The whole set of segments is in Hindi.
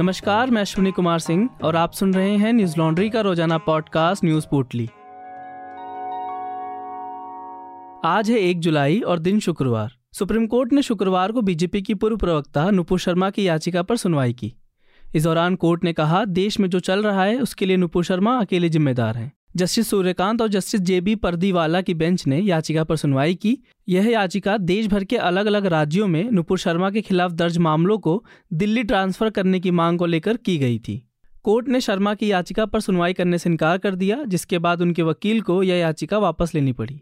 नमस्कार, मैं सुनील कुमार सिंह और आप सुन रहे हैं न्यूज लॉन्ड्री का रोजाना पॉडकास्ट न्यूज पुटली। आज है 1 जुलाई और दिन शुक्रवार। सुप्रीम कोर्ट ने शुक्रवार को बीजेपी की पूर्व प्रवक्ता नुपुर शर्मा की याचिका पर सुनवाई की। इस दौरान कोर्ट ने कहा, देश में जो चल रहा है उसके लिए नुपुर शर्मा अकेले जिम्मेदार हैं। जस्टिस सूर्यकांत और जस्टिस जेबी परदीवाला की बेंच ने याचिका पर सुनवाई की। यह याचिका देश भर के अलग अलग राज्यों में नुपुर शर्मा के खिलाफ दर्ज मामलों को दिल्ली ट्रांसफर करने की मांग को लेकर की गई थी। कोर्ट ने शर्मा की याचिका पर सुनवाई करने से इनकार कर दिया, जिसके बाद उनके वकील को यह याचिका वापस लेनी पड़ी।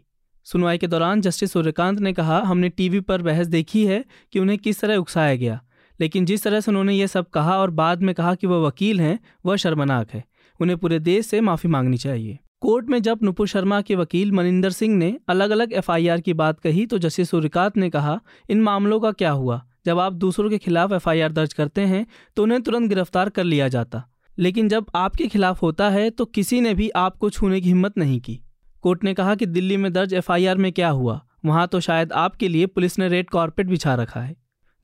सुनवाई के दौरान जस्टिस सूर्यकांत ने कहा, हमने टीवी पर बहस देखी है कि उन्हें किस तरह उकसाया गया, लेकिन जिस तरह से उन्होंने यह सब कहा और बाद में कहा कि वह वकील हैं, वह शर्मनाक है। उन्हें पूरे देश से माफ़ी मांगनी चाहिए। कोर्ट में जब नुपुर शर्मा के वकील मनिंदर सिंह ने अलग अलग एफआईआर की बात कही तो जस्टिस सूर्यकांत ने कहा, इन मामलों का क्या हुआ? जब आप दूसरों के खिलाफ एफआईआर दर्ज करते हैं तो उन्हें तुरंत गिरफ्तार कर लिया जाता, लेकिन जब आपके खिलाफ होता है तो किसी ने भी आपको छूने की हिम्मत नहीं की। कोर्ट ने कहा कि दिल्ली में दर्ज एफआईआर में क्या हुआ, वहाँ तो शायद आपके लिए पुलिस ने रेड कार्पेट बिछा रखा है।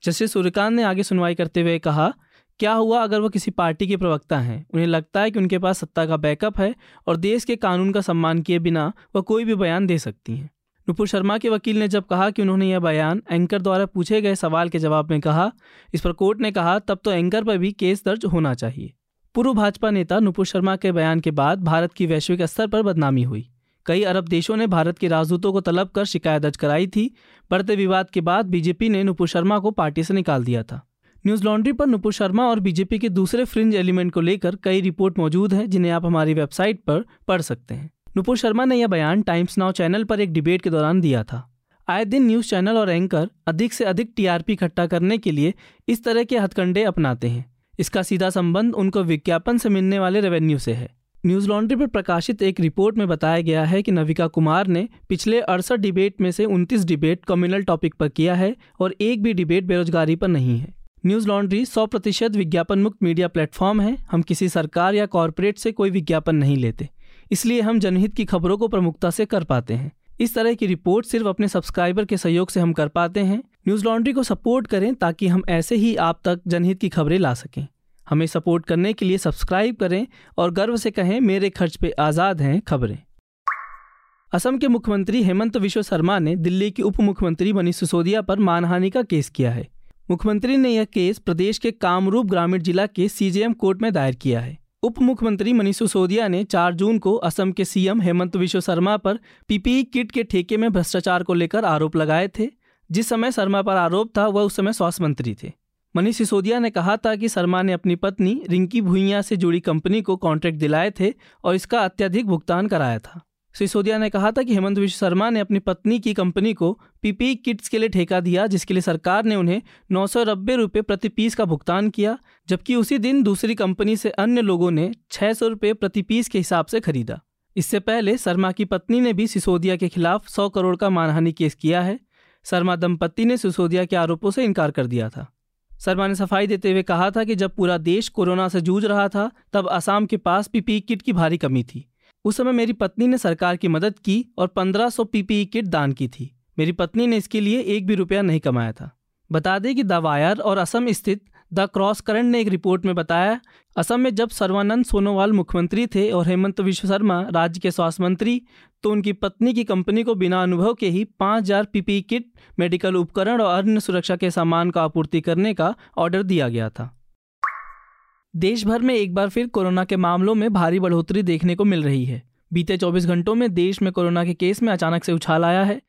जस्टिस सूर्यकांत ने आगे सुनवाई करते हुए कहा, क्या हुआ अगर वो किसी पार्टी के प्रवक्ता हैं, उन्हें लगता है कि उनके पास सत्ता का बैकअप है और देश के कानून का सम्मान किए बिना वह कोई भी बयान दे सकती हैं। नुपुर शर्मा के वकील ने जब कहा कि उन्होंने यह बयान एंकर द्वारा पूछे गए सवाल के जवाब में कहा, इस पर कोर्ट ने कहा, तब तो एंकर पर भी केस दर्ज होना चाहिए। पूर्व भाजपा नेता नुपुर शर्मा के बयान के बाद भारत की वैश्विक स्तर पर बदनामी हुई। कई अरब देशों ने भारत के राजदूतों को तलब कर शिकायत दर्ज कराई थी। बढ़ते विवाद के बाद बीजेपी ने नुपुर शर्मा को पार्टी से निकाल दिया था। न्यूज लॉन्ड्री पर नुपुर शर्मा और बीजेपी के दूसरे फ्रिंज एलिमेंट को लेकर कई रिपोर्ट मौजूद हैं, जिन्हें आप हमारी वेबसाइट पर पढ़ सकते हैं। नुपुर शर्मा ने यह बयान टाइम्स नाउ चैनल पर एक डिबेट के दौरान दिया था। आए दिन न्यूज़ चैनल और एंकर अधिक से अधिक टीआरपी इकट्ठा करने के लिए इस तरह के हथकंडे अपनाते हैं। इसका सीधा संबंध उनको विज्ञापन से मिलने वाले रेवेन्यू से है। न्यूज लॉन्ड्री पर प्रकाशित एक रिपोर्ट में बताया गया है कि नविका कुमार ने पिछले 68 डिबेट में से 29 डिबेट कम्युनल टॉपिक पर किया है और एक भी डिबेट बेरोजगारी पर नहीं है। न्यूज लॉन्ड्री 100% विज्ञापन मुक्त मीडिया प्लेटफॉर्म है। हम किसी सरकार या कॉरपोरेट से कोई विज्ञापन नहीं लेते, इसलिए हम जनहित की खबरों को प्रमुखता से कर पाते हैं। इस तरह की रिपोर्ट सिर्फ अपने सब्सक्राइबर के सहयोग से हम कर पाते हैं। न्यूज लॉन्ड्री को सपोर्ट करें ताकि हम ऐसे ही आप तक जनहित की खबरें ला सकें। हमें सपोर्ट करने के लिए सब्सक्राइब करें और गर्व से कहें, मेरे खर्च पे आज़ाद हैं खबरें। असम के मुख्यमंत्री हिमंत बिस्वा शर्मा ने दिल्ली के उप मुख्यमंत्री मनीष सिसोदिया पर मानहानि का केस किया है। मुख्यमंत्री ने यह केस प्रदेश के कामरूप ग्रामीण जिला के सीजेएम कोर्ट में दायर किया है। उप मुख्यमंत्री मनीष सिसोदिया ने 4 जून को असम के सीएम हिमंत बिस्वा शर्मा पर पीपीई किट के ठेके में भ्रष्टाचार को लेकर आरोप लगाए थे। जिस समय शर्मा पर आरोप था वह उस समय स्वास्थ्य मंत्री थे। मनीष सिसोदिया ने कहा था कि शर्मा ने अपनी पत्नी रिंकी भुइयां से जुड़ी कंपनी को कॉन्ट्रैक्ट दिलाए थे और इसका अत्यधिक भुगतान कराया था। सिसोदिया ने कहा था कि हिमंत बिस्वा शर्मा ने अपनी पत्नी की कंपनी को पीपीई किट्स के लिए ठेका दिया, जिसके लिए सरकार ने उन्हें 990 रुपये प्रति पीस का भुगतान किया, जबकि उसी दिन दूसरी कंपनी से अन्य लोगों ने 600 रुपये प्रति पीस के हिसाब से खरीदा। इससे पहले शर्मा की पत्नी ने भी सिसोदिया के खिलाफ 100 करोड़ का मानहानि केस किया है। शर्मा दंपत्ति ने सिसोदिया के आरोपों से इनकार कर दिया था। शर्मा ने सफाई देते हुए कहा था कि जब पूरा देश कोरोना से जूझ रहा था तब असम के पास पीपीई किट की भारी कमी थी। उस समय मेरी पत्नी ने सरकार की मदद की और 1500 पीपीई किट दान की थी। मेरी पत्नी ने इसके लिए एक भी रुपया नहीं कमाया था। बता दें कि द वायर और असम स्थित द क्रॉस करण ने एक रिपोर्ट में बताया, असम में जब सर्वानंद सोनोवाल मुख्यमंत्री थे और हिमंत बिस्वा शर्मा राज्य के स्वास्थ्य मंत्री, तो उनकी पत्नी की कंपनी को बिना अनुभव के ही 5000 पीपीई किट, मेडिकल उपकरण और अन्य सुरक्षा के सामान का आपूर्ति करने का ऑर्डर दिया गया था। देश भर में एक बार फिर कोरोना के मामलों में भारी बढ़ोतरी देखने को मिल रही है। बीते 24 घंटों में देश में कोरोना के केस में अचानक से उछाल आया है।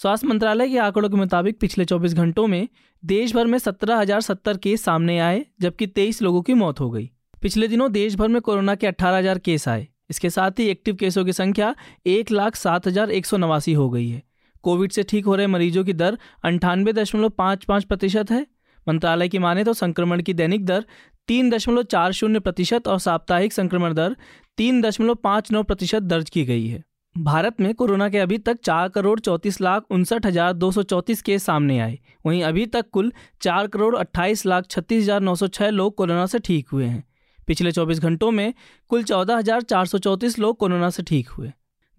स्वास्थ्य मंत्रालय के आंकड़ों के मुताबिक पिछले 24 घंटों में देश भर में 17,070 केस सामने आए, जबकि 23 लोगों की मौत हो गई। पिछले दिनों देश भर में कोरोना के 18,000 केस आए। इसके साथ ही एक्टिव केसों की संख्या 1,07,189 हो गई है। कोविड से ठीक हो रहे मरीजों की दर 98.55% है। मंत्रालय की माने तो संक्रमण की दैनिक दर 3.40% और साप्ताहिक संक्रमण दर 3.59% दर्ज की गई है। भारत में कोरोना के अभी तक 4,34,59,234 केस सामने आए। वहीं अभी तक कुल 4,28,36,906 लोग कोरोना से ठीक हुए हैं। पिछले 24 घंटों में कुल 14,434 लोग कोरोना से ठीक हुए।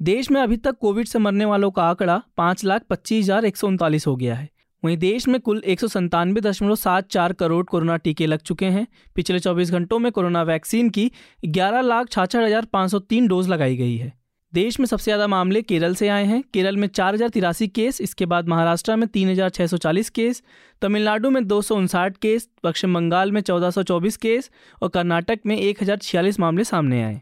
देश में अभी तक कोविड से मरने वालों का आंकड़ा 5,25,139 हो गया है। वहीं देश में कुल 197.74 करोड़ कोरोना टीके लग चुके हैं। पिछले 24 घंटों में कोरोना वैक्सीन की 11,66,503 डोज लगाई गई है। देश में सबसे ज़्यादा मामले केरल से आए हैं। केरल में 4,083 केस, इसके बाद महाराष्ट्र में 3,640 केस, तमिलनाडु में 259 केस, पश्चिम बंगाल में 1,424 केस और कर्नाटक में 1,046 मामले सामने आए।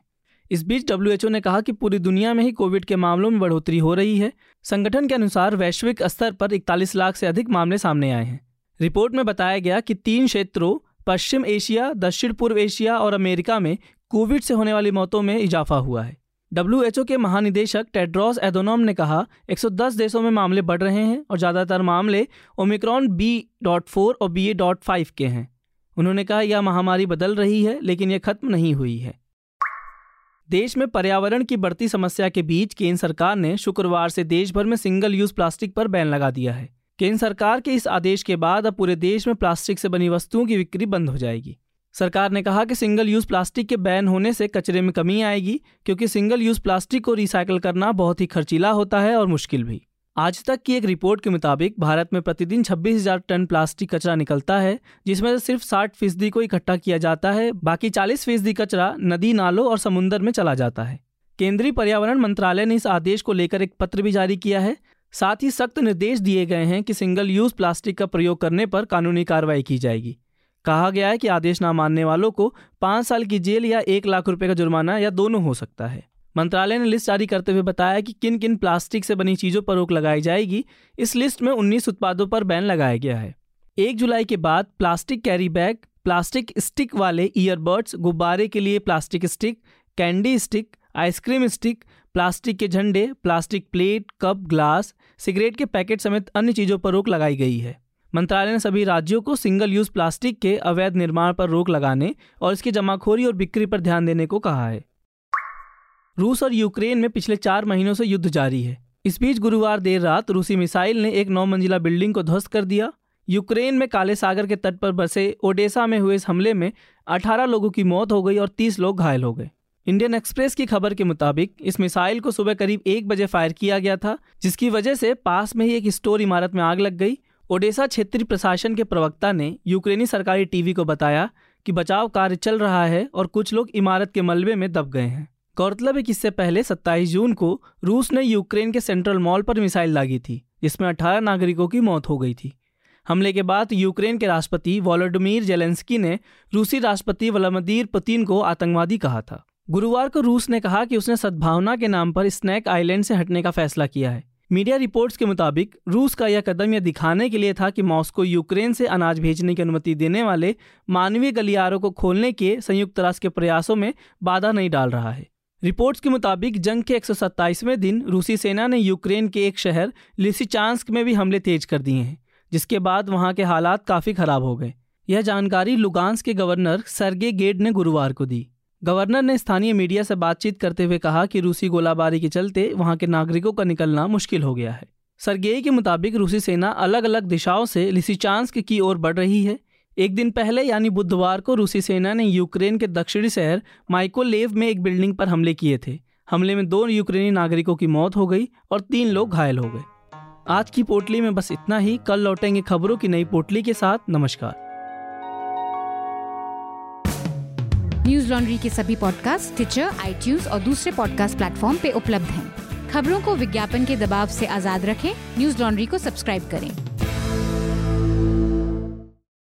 इस बीच डब्ल्यूएचओ ने कहा कि पूरी दुनिया में ही कोविड के मामलों में बढ़ोतरी हो रही है। संगठन के अनुसार वैश्विक स्तर पर 41 लाख से अधिक मामले सामने आए हैं। रिपोर्ट में बताया गया कि 3 क्षेत्रों पश्चिम एशिया, दक्षिण पूर्व एशिया और अमेरिका में कोविड से होने वाली मौतों में इजाफा हुआ है। डब्ल्यूएचओ के महानिदेशक टेड्रॉस एदोनॉम ने कहा 110 देशों में मामले बढ़ रहे हैं और ज़्यादातर मामले ओमिक्रॉन B.4 और BA.5 के हैं। उन्होंने कहा यह महामारी बदल रही है लेकिन यह खत्म नहीं हुई है। देश में पर्यावरण की बढ़ती समस्या के बीच केंद्र सरकार ने शुक्रवार से देश भर में सिंगल यूज प्लास्टिक पर बैन लगा दिया है। केंद्र सरकार के इस आदेश के बाद अब पूरे देश में प्लास्टिक से बनी वस्तुओं की बिक्री बंद हो जाएगी। सरकार ने कहा कि सिंगल यूज प्लास्टिक के बैन होने से कचरे में कमी आएगी, क्योंकि सिंगल यूज प्लास्टिक को रिसाइकिल करना बहुत ही खर्चीला होता है और मुश्किल भी। आज तक की एक रिपोर्ट के मुताबिक भारत में प्रतिदिन 26,000 टन प्लास्टिक कचरा निकलता है, जिसमें से सिर्फ 60% को इकट्ठा किया जाता है। बाकी 40% कचरा नदी, नालों और समुन्द्र में चला जाता है। केंद्रीय पर्यावरण मंत्रालय ने इस आदेश को लेकर एक पत्र भी जारी किया है। साथ ही सख्त निर्देश दिए गए हैं कि सिंगल यूज प्लास्टिक का प्रयोग करने पर कानूनी कार्रवाई की जाएगी। कहा गया है कि आदेश न मानने वालों को 5 साल की जेल या 1 लाख रुपए का जुर्माना या दोनों हो सकता है। मंत्रालय ने लिस्ट जारी करते हुए बताया कि किन किन प्लास्टिक से बनी चीज़ों पर रोक लगाई जाएगी। इस लिस्ट में 19 उत्पादों पर बैन लगाया गया है। 1 जुलाई के बाद plastic carry bag, plastic stick वाले ईयरबड्स, गुब्बारे के लिए plastic stick, candy stick, ice cream stick, plastic के झंडे, plastic plate, cup, glass, cigarette के पैकेट समेत अन्य चीज़ों पर रोक लगाई गई है। मंत्रालय ने सभी राज्यों को सिंगल यूज प्लास्टिक के अवैध निर्माण पर रोक लगाने और इसकी जमाखोरी और बिक्री पर ध्यान देने को कहा है। रूस और यूक्रेन में पिछले 4 महीनों से युद्ध जारी है। इस बीच गुरुवार देर रात रूसी मिसाइल ने एक 9 मंजिला बिल्डिंग को ध्वस्त कर दिया। यूक्रेन में काले सागर के तट पर बसे ओडेसा में हुए इस हमले में 18 लोगों की मौत हो गई और 30 लोग घायल हो गए। इंडियन एक्सप्रेस की खबर के मुताबिक इस मिसाइल को सुबह करीब 1 बजे फायर किया गया था, जिसकी वजह से पास में ही एक स्टोर इमारत में आग लग गई। ओडेसा क्षेत्रीय प्रशासन के प्रवक्ता ने यूक्रेनी सरकारी टीवी को बताया कि बचाव कार्य चल रहा है और कुछ लोग इमारत के मलबे में दब गए हैं। गौरतलब है कि इससे पहले 27 जून को रूस ने यूक्रेन के सेंट्रल मॉल पर मिसाइल दागी थी, जिसमें 18 नागरिकों की मौत हो गई थी। हमले के बाद यूक्रेन के राष्ट्रपति व्लोडिमिर ज़ेलेंस्की ने रूसी राष्ट्रपति व्लादिमीर पुतिन को आतंकवादी कहा था। गुरुवार को रूस ने कहा कि उसने सद्भावना के नाम पर स्नैक आइलैंड से हटने का फैसला किया है। मीडिया रिपोर्ट्स के मुताबिक रूस का यह कदम यह दिखाने के लिए था कि मॉस्को यूक्रेन से अनाज भेजने की अनुमति देने वाले मानवीय गलियारों को खोलने के संयुक्त राष्ट्र के प्रयासों में बाधा नहीं डाल रहा है। रिपोर्ट्स के मुताबिक जंग के 127वें दिन रूसी सेना ने यूक्रेन के एक शहर लिसिचांस्क में भी हमले तेज कर दिए हैं, जिसके बाद वहां के हालात काफ़ी खराब हो गए। यह जानकारी लुगांस के गवर्नर सर्गेई गेड ने गुरुवार को दी। गवर्नर ने स्थानीय मीडिया से बातचीत करते हुए कहा कि रूसी गोलाबारी के चलते वहां के नागरिकों का निकलना मुश्किल हो गया है। सर्गेई के मुताबिक रूसी सेना अलग अलग दिशाओं से लिसिचांस्क की ओर बढ़ रही है। एक दिन पहले यानी बुधवार को रूसी सेना ने यूक्रेन के दक्षिणी शहर माइकोलेव में एक बिल्डिंग पर हमले किए थे। हमले में 2 यूक्रेनी नागरिकों की मौत हो गई और 3 लोग घायल हो गए। आज की पोटली में बस इतना ही। कल लौटेंगे खबरों की नई पोटली के साथ। नमस्कार। न्यूज लॉन्ड्री के सभी पॉडकास्ट टिचर, iTunes और दूसरे पॉडकास्ट प्लेटफॉर्म पे उपलब्ध हैं। खबरों को विज्ञापन के दबाव से आजाद रखें। न्यूज लॉन्ड्री को सब्सक्राइब करें।